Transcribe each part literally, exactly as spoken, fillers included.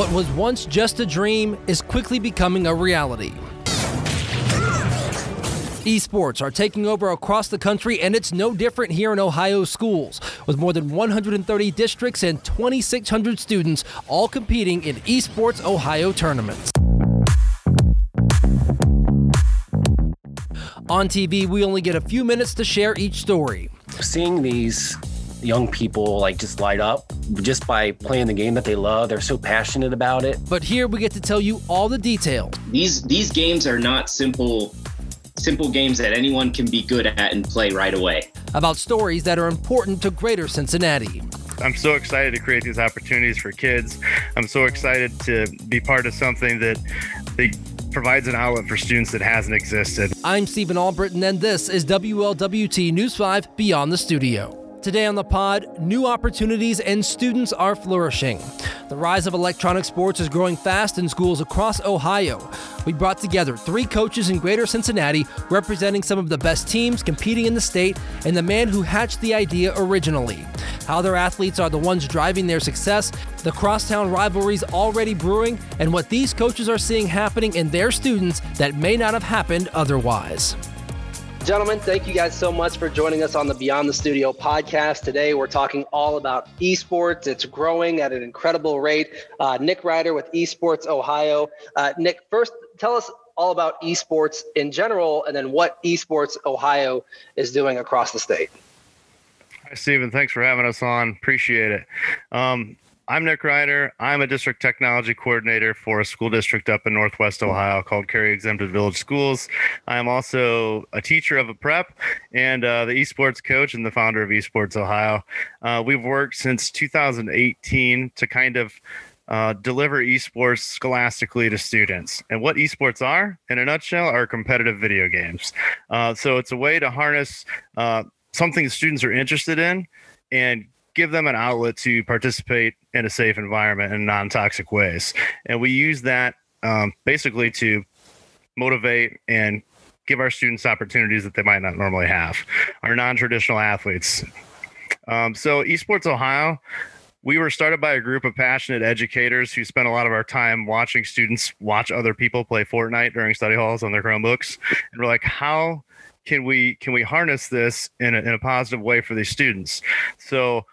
What was once just a dream is quickly becoming a reality. Esports are taking over across the country, and it's no different here in Ohio schools, with more than one hundred thirty districts and twenty-six hundred students all competing in Esports Ohio tournaments. On T V, we only get a few minutes to share each story. Seeing these young people like just light up just by playing the game that they love. They're so passionate about it. But here we get to tell you all the details. These these games are not simple simple games that anyone can be good at and play right away. About stories that are important to Greater Cincinnati. I'm so excited to create these opportunities for kids. I'm so excited to be part of something that they provides an outlet for students that hasn't existed. I'm Stephen Albritton, and this is W L W T News five Beyond the Studio. Today on the pod, new opportunities and students are flourishing. The rise of electronic sports is growing fast in schools across Ohio. We brought together three coaches in Greater Cincinnati representing some of the best teams competing in the state and the man who hatched the idea originally. How their athletes are the ones driving their success, the crosstown rivalries already brewing, and what these coaches are seeing happening in their students that may not have happened otherwise. Gentlemen, thank you guys so much for joining us on the Beyond the Studio podcast. Today, we're talking all about esports. It's growing at an incredible rate. Uh, Nick Ryder with Esports Ohio. Uh, Nick, first, tell us all about esports in general, and then what Esports Ohio is doing across the state. Hi, Stephen. Thanks for having us on. Appreciate it. Um, I'm Nick Ryder. I'm a district technology coordinator for a school district up in Northwest Ohio called Carey Exempted Village Schools. I'm also a teacher of a prep and uh, the esports coach and the founder of Esports Ohio. Uh, we've worked since two thousand eighteen to kind of uh, deliver esports scholastically to students. And what esports are, in a nutshell, are competitive video games. Uh, so it's a way to harness uh, something students are interested in and give them an outlet to participate in a safe environment in non-toxic ways. And we use that um, basically to motivate and give our students opportunities that they might not normally have, our non-traditional athletes. Um, so Esports Ohio, we were started by a group of passionate educators who spent a lot of our time watching students watch other people play Fortnite during study halls on their Chromebooks. And we're like, how can we can we harness this in a, in a positive way for these students? So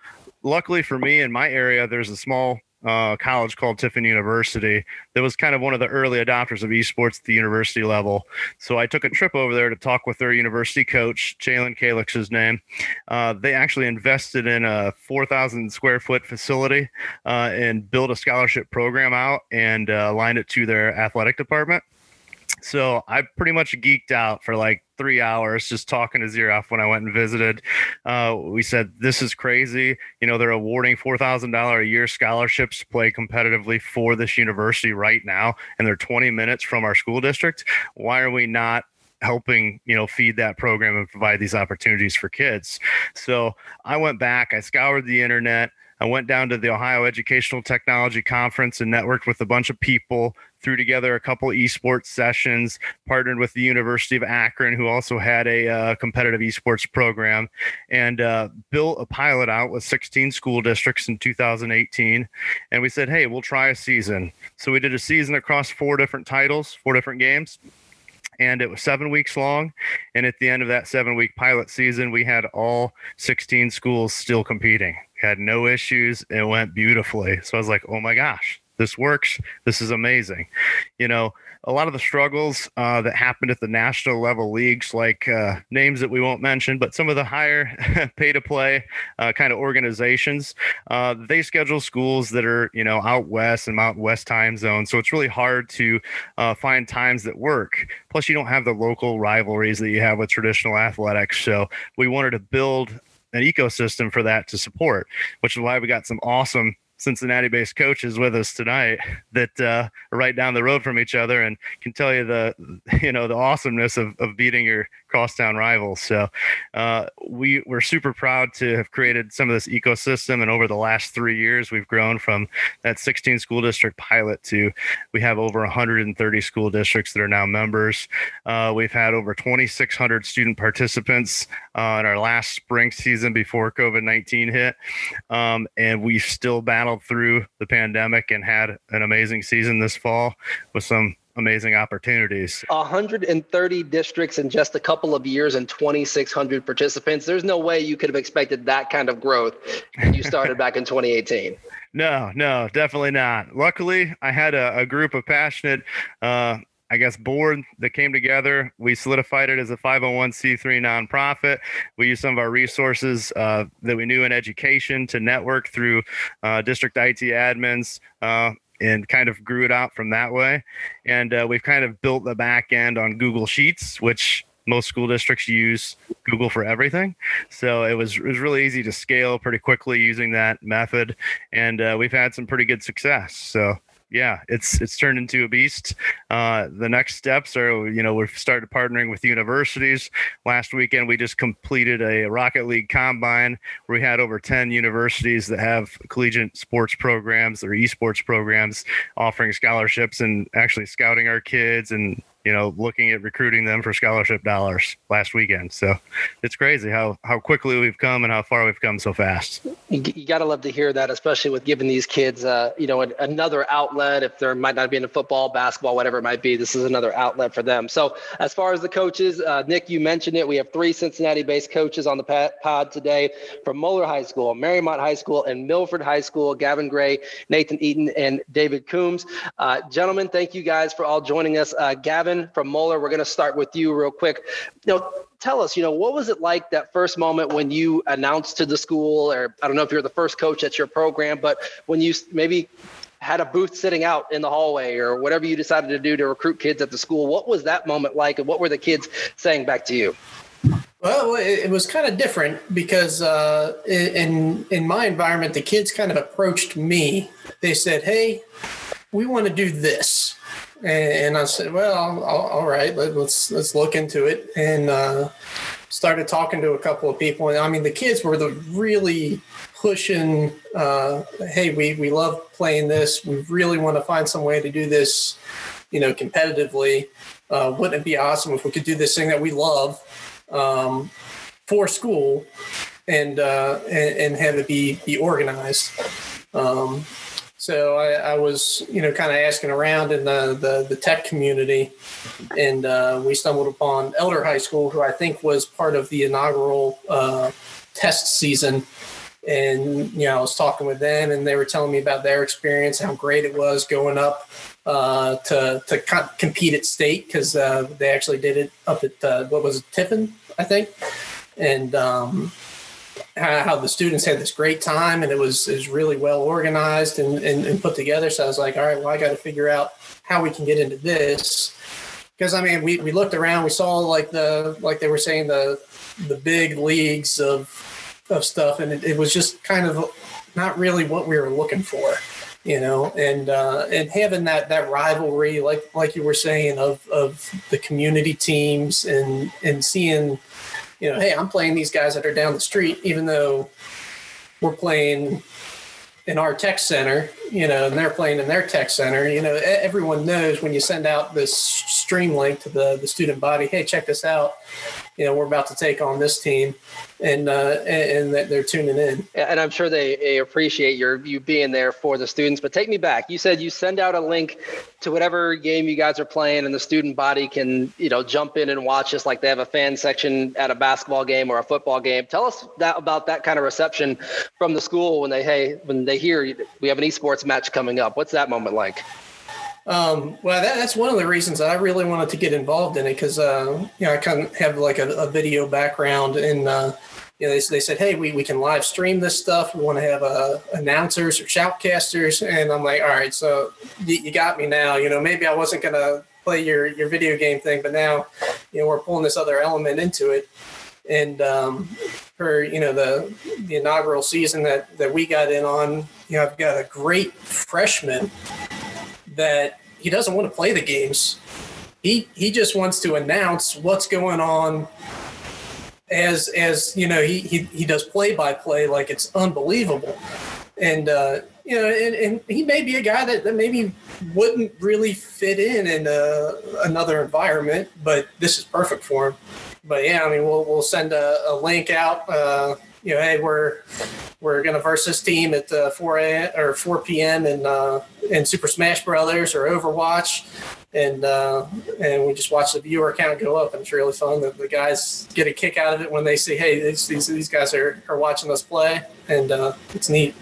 luckily for me, in my area, there's a small uh, college called Tiffin University that was kind of one of the early adopters of esports at the university level. So I took a trip over there to talk with their university coach, Jalen Kalix, his name. Uh, they actually invested in a four thousand square foot facility uh, and built a scholarship program out and uh, aligned it to their athletic department. So I pretty much geeked out for like three hours just talking to Ziraf when I went and visited. Uh, we said, this is crazy. You know, they're awarding four thousand dollars a year scholarships to play competitively for this university right now, and they're twenty minutes from our school district. Why are we not helping, you know, feed that program and provide these opportunities for kids? So I went back, I scoured the internet. I went down to the Ohio Educational Technology Conference and networked with a bunch of people, threw together a couple esports sessions, partnered with the University of Akron, who also had a uh, competitive esports program, and uh, built a pilot out with sixteen school districts in two thousand eighteen. And we said, hey, we'll try a season. So we did a season across four different titles, four different games. And it was seven weeks long. And at the end of that seven-week pilot season, we had all sixteen schools still competing. We had no issues. It went beautifully. So I was like, oh, my gosh, this works. This is amazing. You know, a lot of the struggles uh, that happened at the national level leagues, like uh, names that we won't mention, but some of the higher pay-to-play uh, kind of organizations, uh, they schedule schools that are, you know, out west and out west time zone. So it's really hard to uh, find times that work. Plus, you don't have the local rivalries that you have with traditional athletics. So we wanted to build an ecosystem for that to support, which is why we got some awesome Cincinnati-based coaches with us tonight that uh, are right down the road from each other and can tell you the, you know, the awesomeness of, of beating your crosstown rivals. So uh, we we're super proud to have created some of this ecosystem. And over the last three years, we've grown from that sixteen school district pilot to we have over one hundred thirty school districts that are now members. Uh, we've had over twenty-six hundred student participants uh, in our last spring season before COVID nineteen hit. Um, and we've still battled battled through the pandemic and had an amazing season this fall with some amazing opportunities. one hundred thirty districts in just a couple of years and twenty-six hundred participants. There's no way you could have expected that kind of growth when you started back in twenty eighteen. No, no, definitely not. Luckily, I had a, a group of passionate, uh, I guess, board that came together. We solidified it as a five oh one c three nonprofit. We used some of our resources uh, that we knew in education to network through uh, district I T admins, uh, and kind of grew it out from that way. And uh, we've kind of built the back end on Google Sheets, which most school districts use Google for everything. So it was, it was really easy to scale pretty quickly using that method. And uh, we've had some pretty good success. So yeah, it's it's turned into a beast. Uh, the next steps are, you know, we've started partnering with universities. Last weekend, we just completed a Rocket League Combine where we had over ten universities that have collegiate sports programs or esports programs offering scholarships and actually scouting our kids and, you know, looking at recruiting them for scholarship dollars last weekend. So it's crazy how, how quickly we've come and how far we've come so fast. You, you got to love to hear that, especially with giving these kids, uh, you know, an, another outlet. If they might not be into football, basketball, whatever it might be, this is another outlet for them. So as far as the coaches, uh, Nick, you mentioned it. We have three Cincinnati-based coaches on the pod today from Moeller High School, Mariemont High School, and Milford High School, Gavin Gray, Nathan Eaton, and David Coombs. Uh, gentlemen, thank you guys for all joining us. Uh, Gavin, from Moeller, we're going to start with you real quick. You know, tell us, you know, what was it like that first moment when you announced to the school, or I don't know if you're the first coach at your program, but when you maybe had a booth sitting out in the hallway or whatever you decided to do to recruit kids at the school, what was that moment like and what were the kids saying back to you? Well, it, it was kind of different because uh, in, in my environment, the kids kind of approached me. They said, hey, we want to do this. And I said, well, all right, let's let's look into it. And uh, started talking to a couple of people. And I mean, the kids were the really pushing, uh, hey, we, we love playing this. We really want to find some way to do this, you know, competitively. Uh, wouldn't it be awesome if we could do this thing that we love um, for school and, uh, and and have it be, be organized? Um So I, I was, you know, kind of asking around in the, the, the tech community, and uh, we stumbled upon Elder High School, who I think was part of the inaugural uh, test season. And, you know, I was talking with them, and they were telling me about their experience, how great it was going up uh, to to co- compete at state, because uh, they actually did it up at, uh, what was it, Tiffin, I think, and um how the students had this great time, and it was, it was really well organized and, and, and put together. So I was like, all right, well, I got to figure out how we can get into this. Because I mean, we, we looked around, we saw like the, like they were saying the, the big leagues of, of stuff. And it, it was just kind of not really what we were looking for, you know, and, uh, and having that, that rivalry, like, like you were saying of, of the community teams and, and seeing, you know, hey, I'm playing these guys that are down the street, even though we're playing in our tech center, you know, and they're playing in their tech center. You know, everyone knows when you send out this stream link to the, the student body, hey, check this out. You know, we're about to take on this team, and uh, and that they're tuning in. And I'm sure they, they appreciate your you being there for the students. But take me back. You said you send out a link to whatever game you guys are playing, and the student body can, you know, jump in and watch us like they have a fan section at a basketball game or a football game. Tell us that, about that kind of reception from the school when they hey when they hear we have an esports match coming up. What's that moment like? Um, well, that, that's one of the reasons that I really wanted to get involved in it, because uh, you know, I kind of have like a, a video background, and uh, you know, they, they said, hey, we, we can live stream this stuff. We want to have uh, announcers or shoutcasters, and I'm like, all right, so you, you got me now. You know, maybe I wasn't gonna play your, your video game thing, but now, you know, we're pulling this other element into it. And um, for, you know, the the inaugural season that that we got in on, you know, I've got a great freshman that he doesn't want to play the games. He he just wants to announce what's going on as, as you know, he, he, he does play-by-play like it's unbelievable. And, uh, you know, and, and he may be a guy that, that maybe wouldn't really fit in in uh, another environment, but this is perfect for him. But, yeah, I mean, we'll, we'll send a, a link out, uh, you know, hey, we're we're gonna verse this team at uh, four p m in uh, in Super Smash Brothers or Overwatch, and uh, and we just watch the viewer count go up, and it's really fun. The, the guys get a kick out of it when they see, hey, these these, these guys are, are watching us play, and uh, it's neat.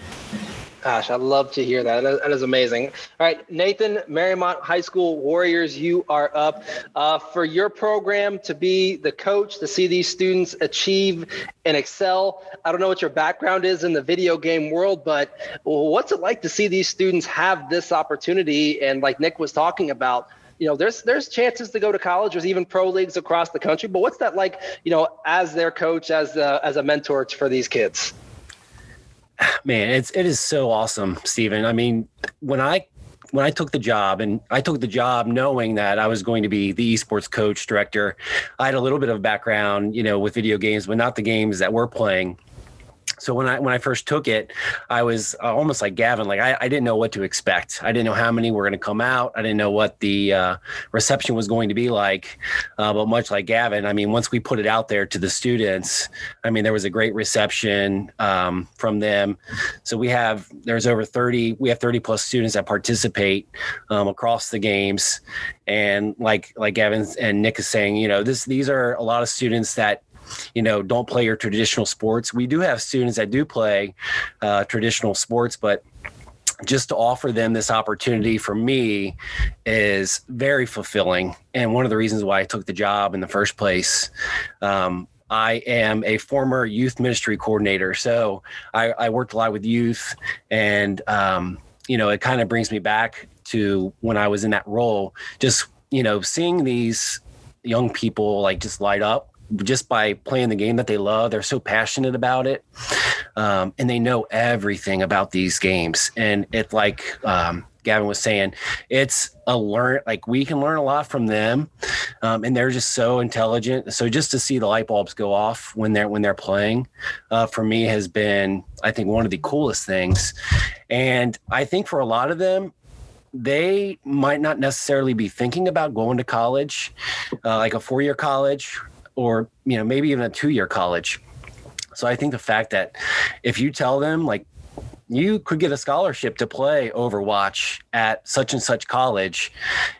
Gosh, I'd love to hear that. That is amazing. All right, Nathan, Mariemont High School Warriors, you are up. Uh, for your program to be the coach, to see these students achieve and excel, I don't know what your background is in the video game world, but what's it like to see these students have this opportunity? And like Nick was talking about, you know, there's there's chances to go to college. There's even pro leagues across the country. But what's that like, you know, as their coach, as a, as a mentor for these kids? Man, it's it is so awesome, Stephen. I mean, when I when I took the job, and I took the job knowing that I was going to be the esports coach director, I had a little bit of a background, you know, with video games, but not the games that we're playing. So when I when I first took it, I was uh, almost like Gavin. Like I, I didn't know what to expect. I didn't know how many were going to come out. I didn't know what the uh, reception was going to be like. Uh, but much like Gavin, I mean, once we put it out there to the students, I mean, there was a great reception um, from them. So we have there's over thirty. We have thirty plus students that participate um, across the games. And like like Gavin and Nick is saying, you know, this these are a lot of students that, you know, don't play your traditional sports. We do have students that do play uh, traditional sports, but just to offer them this opportunity for me is very fulfilling. And one of the reasons why I took the job in the first place. Um, I am a former youth ministry coordinator. So I, I worked a lot with youth, and, um, you know, it kind of brings me back to when I was in that role, just, you know, seeing these young people like just light up just by playing the game that they love. They're so passionate about it. Um, and they know everything about these games. And it, like um, Gavin was saying, it's a learn, like we can learn a lot from them. Um, and they're just so intelligent. So just to see the light bulbs go off when they're, when they're playing uh, for me has been, I think, one of the coolest things. And I think for a lot of them, they might not necessarily be thinking about going to college, uh, like a four-year college, or, you know, maybe even a two-year college. So I think the fact that if you tell them, like, you could get a scholarship to play Overwatch at such and such college,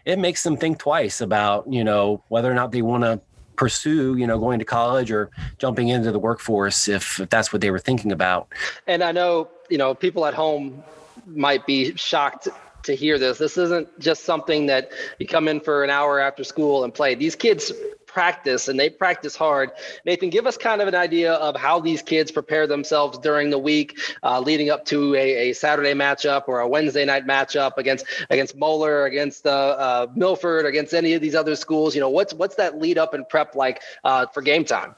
it makes them think twice about, you know, whether or not they want to pursue, you know, going to college or jumping into the workforce if, if that's what they were thinking about. And I know, you know, people at home might be shocked to hear this. This isn't just something that you come in for an hour after school and play. These kids practice, and they practice hard. Nathan, give us kind of an idea of how these kids prepare themselves during the week, uh, leading up to a, a Saturday matchup or a Wednesday night matchup against against Moeller, against uh, uh, Milford, against any of these other schools. You know, what's what's that lead up and prep like uh, for game time?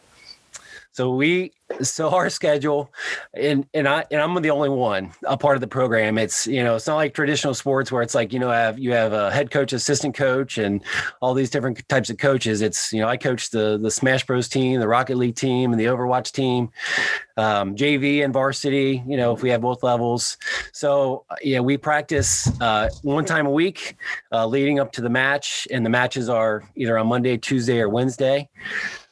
So we, so our schedule, and and I and I'm the only one a part of the program. It's, you know, it's not like traditional sports where it's like, you know, have you have a head coach, assistant coach, and all these different types of coaches. It's, you know, I coach the the Smash Bros team, the Rocket League team, and the Overwatch team, um, J V and varsity. You know, if we have both levels. So yeah, we practice uh, one time a week, uh, leading up to the match, and the matches are either on Monday, Tuesday, or Wednesday.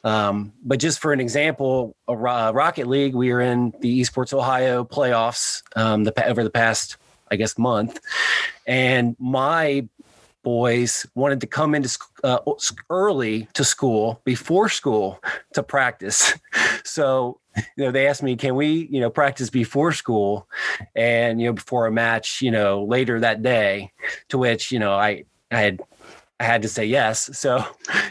Um, but just for an example, uh, Rocket League, we are in the Esports Ohio playoffs um, the, over the past, I guess, month. And my boys wanted to come into uh, early to school, before school, to practice. So, you know, they asked me, can we, you know, practice before school and, you know, before a match, you know, later that day, to which, you know, I, I had – I had to say yes. So,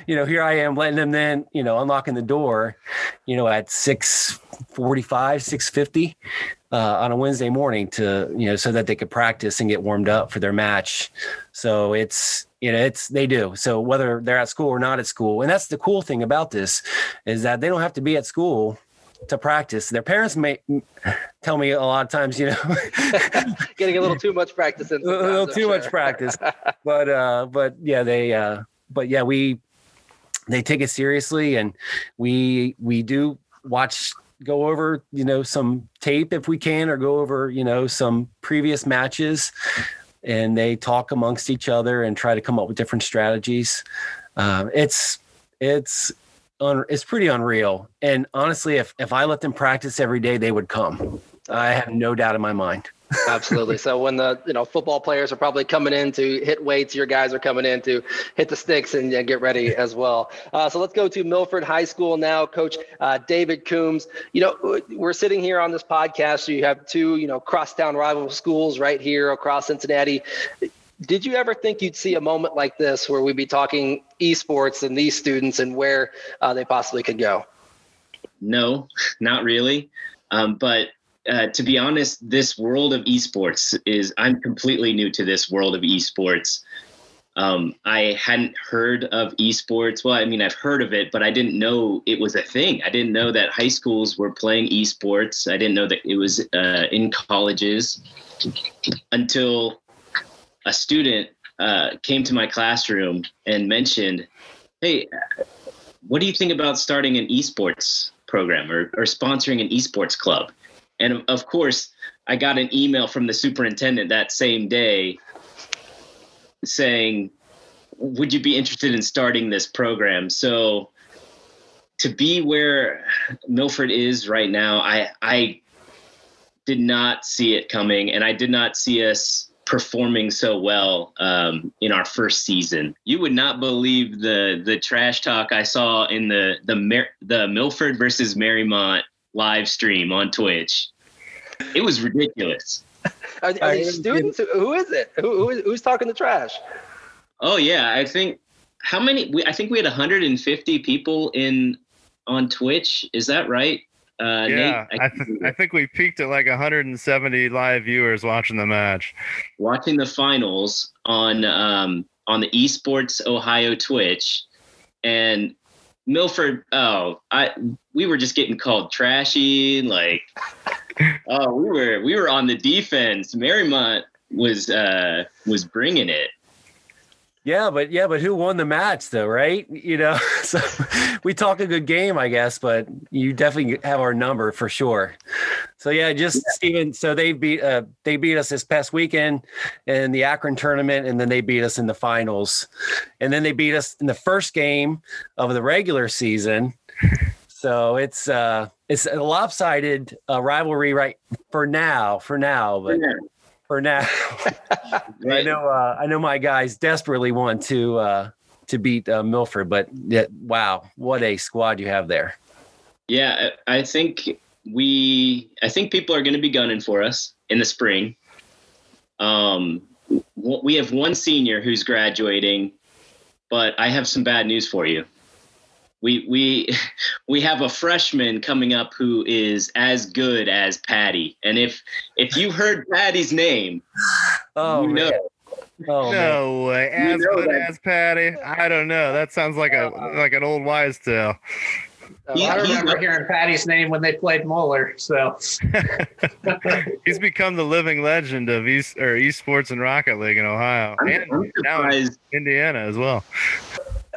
you know, here I am letting them then, you know, unlocking the door, you know, at six forty-five, six fifty uh, on a Wednesday morning to, you know, so that they could practice and get warmed up for their match. So it's, you know, it's, they do. So whether they're at school or not at school. And that's the cool thing about this is that they don't have to be at school to practice. Their parents may tell me a lot of times, you know, getting a little too much practice in a little too much practice, but, uh, but yeah, they, uh, but yeah, we, they take it seriously, and we, we do watch, go over, you know, some tape if we can, or go over, you know, some previous matches, and they talk amongst each other and try to come up with different strategies. Um, it's, it's, un, it's pretty unreal. And honestly, if, if I let them practice every day, they would come. I have no doubt in my mind. Absolutely. So when the, you know, football players are probably coming in to hit weights, your guys are coming in to hit the sticks and, and get ready as well. Uh, so let's go to Milford High School now, Coach uh, David Coombs. You know, we're sitting here on this podcast. So you have two, you know, crosstown rival schools right here across Cincinnati. Did you ever think you'd see a moment like this where we'd be talking esports and these students and where uh, they possibly could go? No, not really. Um, but Uh, to be honest, this world of esports is, I'm completely new to this world of esports. Um, I hadn't heard of esports. Well, I mean, I've heard of it, but I didn't know it was a thing. I didn't know that high schools were playing esports. I didn't know that it was uh, in colleges until a student uh, came to my classroom and mentioned, hey, what do you think about starting an esports program or, or sponsoring an esports club? And of course, I got an email from the superintendent that same day saying, would you be interested in starting this program? So to be where Milford is right now, I, I did not see it coming, and I did not see us performing so well um, in our first season. You would not believe the the trash talk I saw in the the, Mer- the Milford versus Mariemont live stream on Twitch. It was ridiculous. Are, are these students? Who is it? Who, who who's talking the trash? Oh yeah, I think how many? We, I think we had one hundred fifty people in on Twitch. Is that right? Uh, yeah, Nate, I, I, th- I think we peaked at like one hundred seventy live viewers watching the match, watching the finals on um, on the Esports Ohio Twitch, and Milford, oh, I we were just getting called trashy, like, oh, we were we were on the defense. Mariemont was uh, was bringing it. Yeah, but yeah, but who won the match though, right? You know, so we talk a good game, I guess, but you definitely have our number for sure. So yeah, just yeah. Stephen. So they beat uh, they beat us this past weekend in the Akron tournament, and then they beat us in the finals, and then they beat us in the first game of the regular season. So it's uh, it's a lopsided uh, rivalry, right? For now, for now, but. Yeah. For now, I know uh, I know my guys desperately want to uh, to beat uh, Milford, but yeah, wow, what a squad you have there! Yeah, I think we I think people are going to be gunning for us in the spring. Um, we have one senior who's graduating, but I have some bad news for you. We we we have a freshman coming up who is as good as Patty, and if if you heard Patty's name, oh you know. Oh, no man. Way, as you know good that. As Patty. I don't know. That sounds like a like an old wives' tale. So I remember hearing Patty's name when they played Moeller. So he's become the living legend of East or esports and Rocket League in Ohio, I'm, and I'm now in Indiana as well.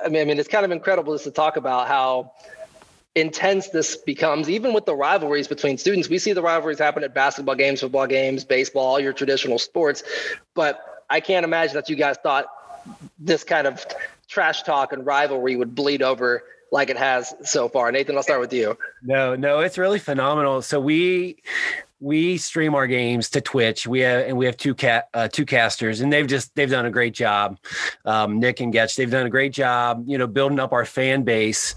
I mean, I mean, it's kind of incredible just to talk about how intense this becomes, even with the rivalries between students. We see the rivalries happen at basketball games, football games, baseball, all your traditional sports. But I can't imagine that you guys thought this kind of trash talk and rivalry would bleed over like it has so far. Nathan, I'll start with you. No, no, it's really phenomenal. So we... We stream our games to Twitch. We have, and we have two cat, uh, two casters, and they've just they've done a great job. Um, Nick and Getch, they've done a great job, you know, building up our fan base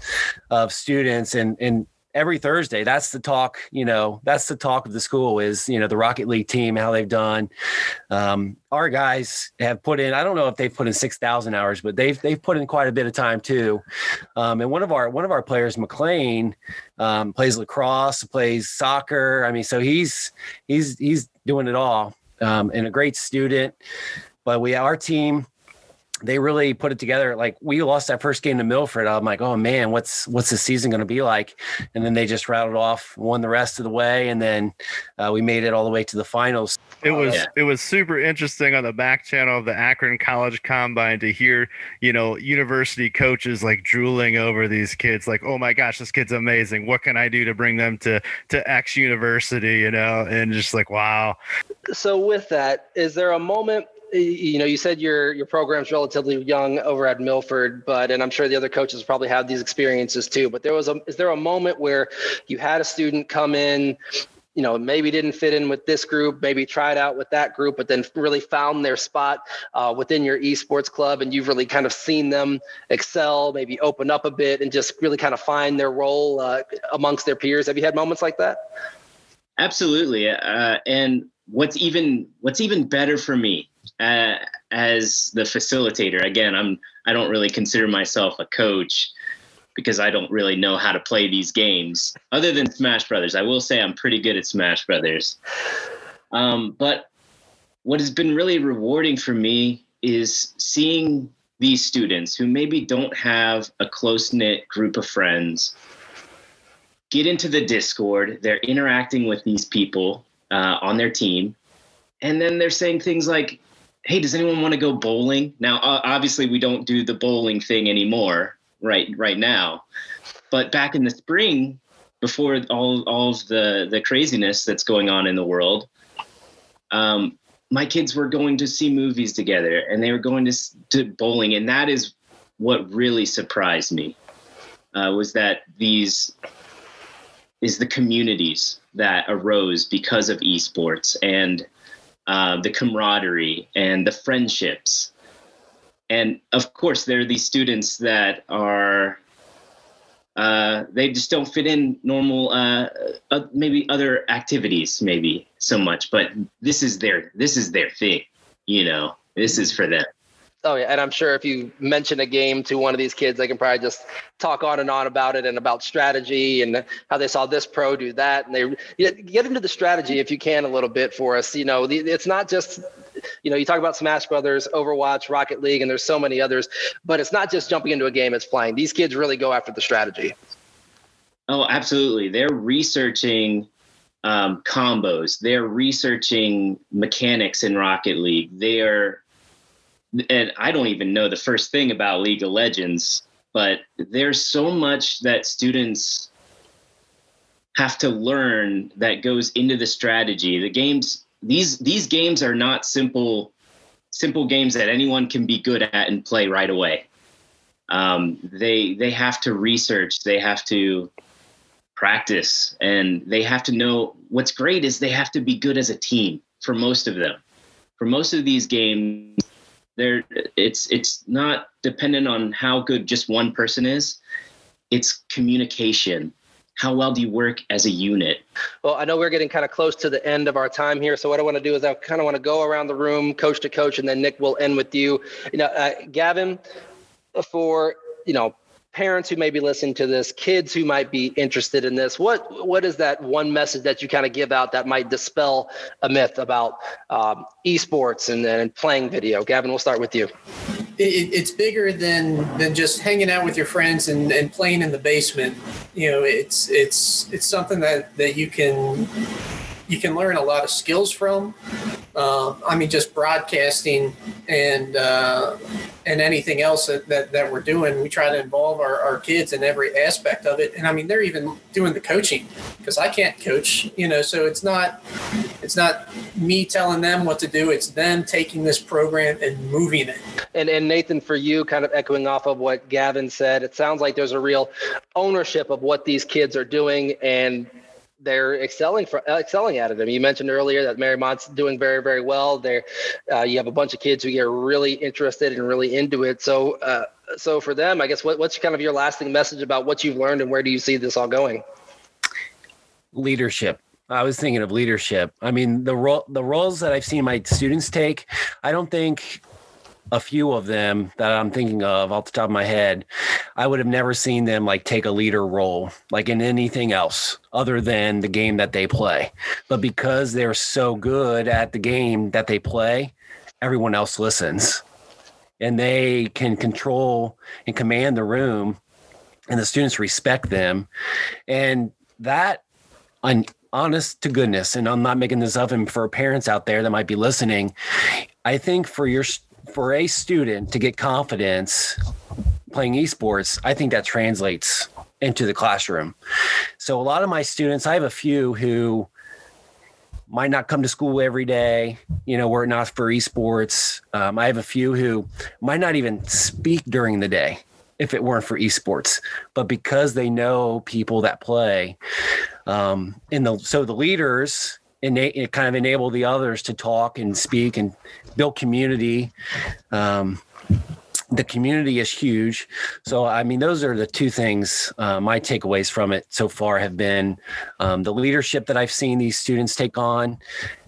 of students. And and every Thursday, that's the talk. You know, that's the talk of the school is, you know, the Rocket League team, how they've done. Um, our guys have put in. I don't know if they've put in six thousand hours, but they've they've put in quite a bit of time too. Um, and one of our one of our players, McLean. Um, plays lacrosse, plays soccer. I mean, so he's he's he's doing it all, um, and a great student. But we, our team, they really put it together. Like we lost that first game to Milford. I'm like, oh man, what's what's the season going to be like? And then they just rattled off, won the rest of the way, and then uh, we made it all the way to the finals. It was yeah. It was super interesting on the back channel of the Akron College Combine to hear, you know, university coaches like drooling over these kids, like, oh my gosh, this kid's amazing. What can I do to bring them to to X university, you know? And just like, wow. So with that, is there a moment you know, you said your your program's relatively young over at Milford, but, and I'm sure the other coaches probably have these experiences too, but there was a, is there a moment where you had a student come in, you know, maybe didn't fit in with this group, maybe tried out with that group, but then really found their spot uh, within your esports club, and you've really kind of seen them excel, maybe open up a bit and just really kind of find their role uh, amongst their peers? Have you had moments like that? Absolutely. Uh, and what's even, what's even better for me uh, as the facilitator, again, I'm, I don't really consider myself a coach, because I don't really know how to play these games other than Smash Brothers. I will say I'm pretty good at Smash Brothers. Um, but what has been really rewarding for me is seeing these students who maybe don't have a close-knit group of friends get into the Discord. They're interacting with these people uh, on their team. And then they're saying things like, hey, does anyone want to go bowling? Now, uh, obviously we don't do the bowling thing anymore, right right now, but back in the spring, before all all of the the craziness that's going on in the world, um my kids were going to see movies together, and they were going to, to bowling, and that is what really surprised me, uh was that these is the communities that arose because of esports, and uh the camaraderie and the friendships. And of course, there are these students that are, uh, they just don't fit in normal, uh, uh, maybe other activities, maybe so much, but this is their, this is their thing, you know, this is for them. Oh yeah. And I'm sure if you mention a game to one of these kids, they can probably just talk on and on about it, and about strategy and how they saw this pro do that. And they you know, get into the strategy if you can a little bit for us. You know, it's not just, you know, you talk about Smash Brothers, Overwatch, Rocket League, and there's so many others, but it's not just jumping into a game, it's playing. These kids really go after the strategy. Oh, absolutely. They're researching um, combos. They're researching mechanics in Rocket League. They are, and I don't even know the first thing about League of Legends, but there's so much that students have to learn that goes into the strategy. The games, these these games are not simple, simple games that anyone can be good at and play right away. Um, they they have to research, they have to practice, and they have to know. What's great is they have to be good as a team for most of them. For most of these games, There, it's it's not dependent on how good just one person is. It's communication. How well do you work as a unit? Well, I know we're getting kind of close to the end of our time here. So what I want to do is I kind of want to go around the room, coach to coach, and then Nick will end with you. You know, uh, Gavin, for, you know, parents who may be listening to this, kids who might be interested in this, what what is that one message that you kind of give out that might dispel a myth about um, esports and, and playing video? Gavin, we'll start with you. It, it's bigger than than just hanging out with your friends and, and playing in the basement. You know, it's it's it's something that, that you can you can learn a lot of skills from. Uh, I mean, just broadcasting and uh, and anything else that, that, that we're doing, we try to involve our, our kids in every aspect of it. And I mean, they're even doing the coaching, because I can't coach, you know. So it's not it's not me telling them what to do. It's them taking this program and moving it. And and Nathan, for you, kind of echoing off of what Gavin said, it sounds like there's a real ownership of what these kids are doing, and they're excelling for excelling at it. I mean, you mentioned earlier that Mariemont's doing very, very well. There, uh, you have a bunch of kids who get really interested and really into it. So, uh, so for them, I guess, what, what's kind of your lasting message about what you've learned, and where do you see this all going? Leadership. I was thinking of leadership. I mean, the role, the roles that I've seen my students take, I don't think a few of them that I'm thinking of off the top of my head, I would have never seen them like take a leader role, like in anything else other than the game that they play. But because they're so good at the game that they play, everyone else listens, and they can control and command the room, and the students respect them. And that, I'm honest to goodness, and I'm not making this up, and for parents out there that might be listening, I think for your For a student to get confidence playing esports, I think that translates into the classroom. So a lot of my students, I have a few who might not come to school every day, you know, were it not for esports. Um, I have a few who might not even speak during the day if it weren't for esports, but because they know people that play, um, and the, so the leaders innate, kind of enable the others to talk and speak and build community. Um, the community is huge. So, I mean, those are the two things, uh, my takeaways from it so far have been, um, the leadership that I've seen these students take on,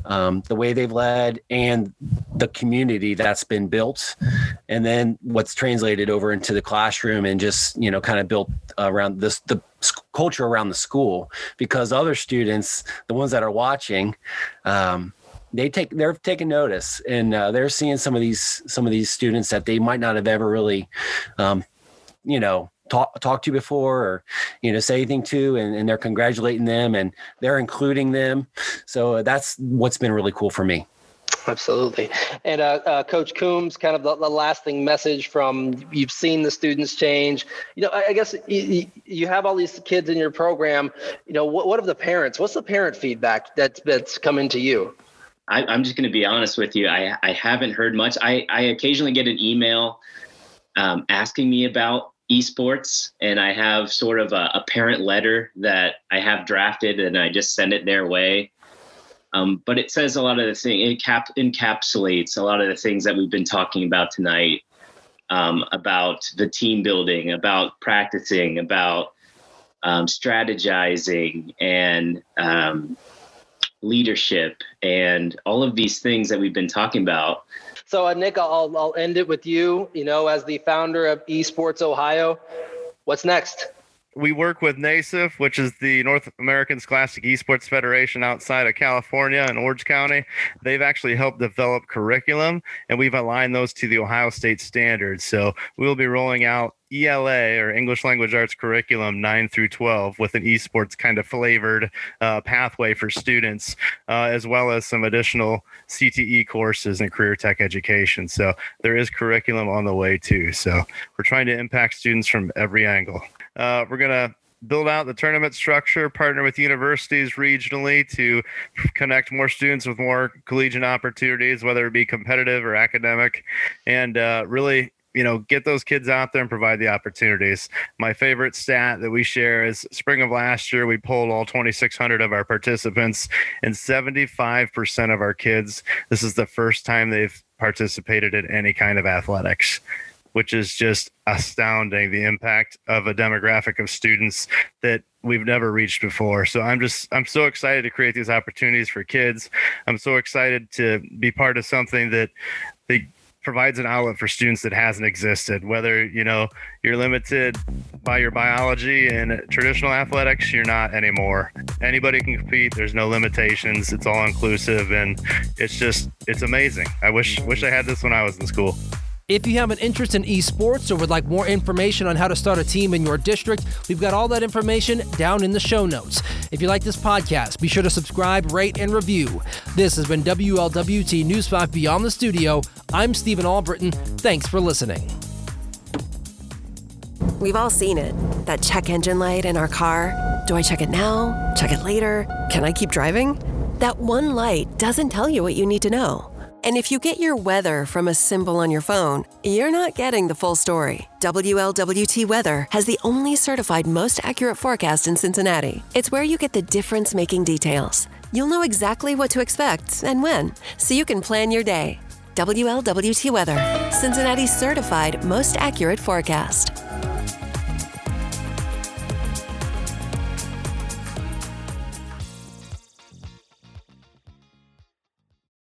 um, the way they've led, and the community that's been built. And then what's translated over into the classroom and just, you know, kind of built around this, the culture around the school, because other students, the ones that are watching, um, They take they're taking notice, and uh, they're seeing some of these some of these students that they might not have ever really, um, you know, talked talk to before, or, you know, say anything to, and, and they're congratulating them and they're including them. So that's what's been really cool for me. Absolutely. And uh, uh, Coach Coombs, kind of the, the lasting message from, you've seen the students change. You know, I, I guess you, you have all these kids in your program. You know, what what of the parents? What's the parent feedback that's that's coming to you? I, I'm just going to be honest with you. I, I haven't heard much. I, I occasionally get an email um, asking me about esports, and I have sort of a, a parent letter that I have drafted, and I just send it their way. Um, but it says a lot of the thing. It cap, encapsulates a lot of the things that we've been talking about tonight, um, about the team building, about practicing, about um, strategizing, and um, leadership, and all of these things that we've been talking about. So, uh, Nick, I'll, I'll end it with you, you know, as the founder of Esports Ohio, what's next? We work with NASEF, which is the North Americans Classic Esports Federation outside of California in Orange County. They've actually helped develop curriculum, and we've aligned those to the Ohio State standards. So we'll be rolling out E L A, or English Language Arts Curriculum nine through twelve, with an esports kind of flavored uh, pathway for students, uh, as well as some additional C T E courses and career tech education. So there is curriculum on the way too. So we're trying to impact students from every angle. Uh, we're going to build out the tournament structure, partner with universities regionally to connect more students with more collegiate opportunities, whether it be competitive or academic, and uh, really, you know, get those kids out there and provide the opportunities. My favorite stat that we share is spring of last year, we polled all twenty-six hundred of our participants, and seventy-five percent of our kids, this is the first time they've participated in any kind of athletics, which is just astounding, the impact of a demographic of students that we've never reached before. So I'm just, I'm so excited to create these opportunities for kids. I'm so excited to be part of something that they provides an outlet for students that hasn't existed, whether, you know, you're limited by your biology and traditional athletics, you're not anymore. Anybody can compete. There's no limitations. It's all inclusive. And it's just, it's amazing. I wish, wish I had this when I was in school. If you have an interest in esports or would like more information on how to start a team in your district, we've got all that information down in the show notes. If you like this podcast, be sure to subscribe, rate, and review. This has been W L W T News five Beyond the Studio. I'm Stephen Albritton. Thanks for listening. We've all seen it. That check engine light in our car. Do I check it now? Check it later? Can I keep driving? That one light doesn't tell you what you need to know. And if you get your weather from a symbol on your phone, you're not getting the full story. W L W T Weather has the only certified most accurate forecast in Cincinnati. It's where you get the difference-making details. You'll know exactly what to expect and when, so you can plan your day. W L W T Weather, Cincinnati's certified most accurate forecast.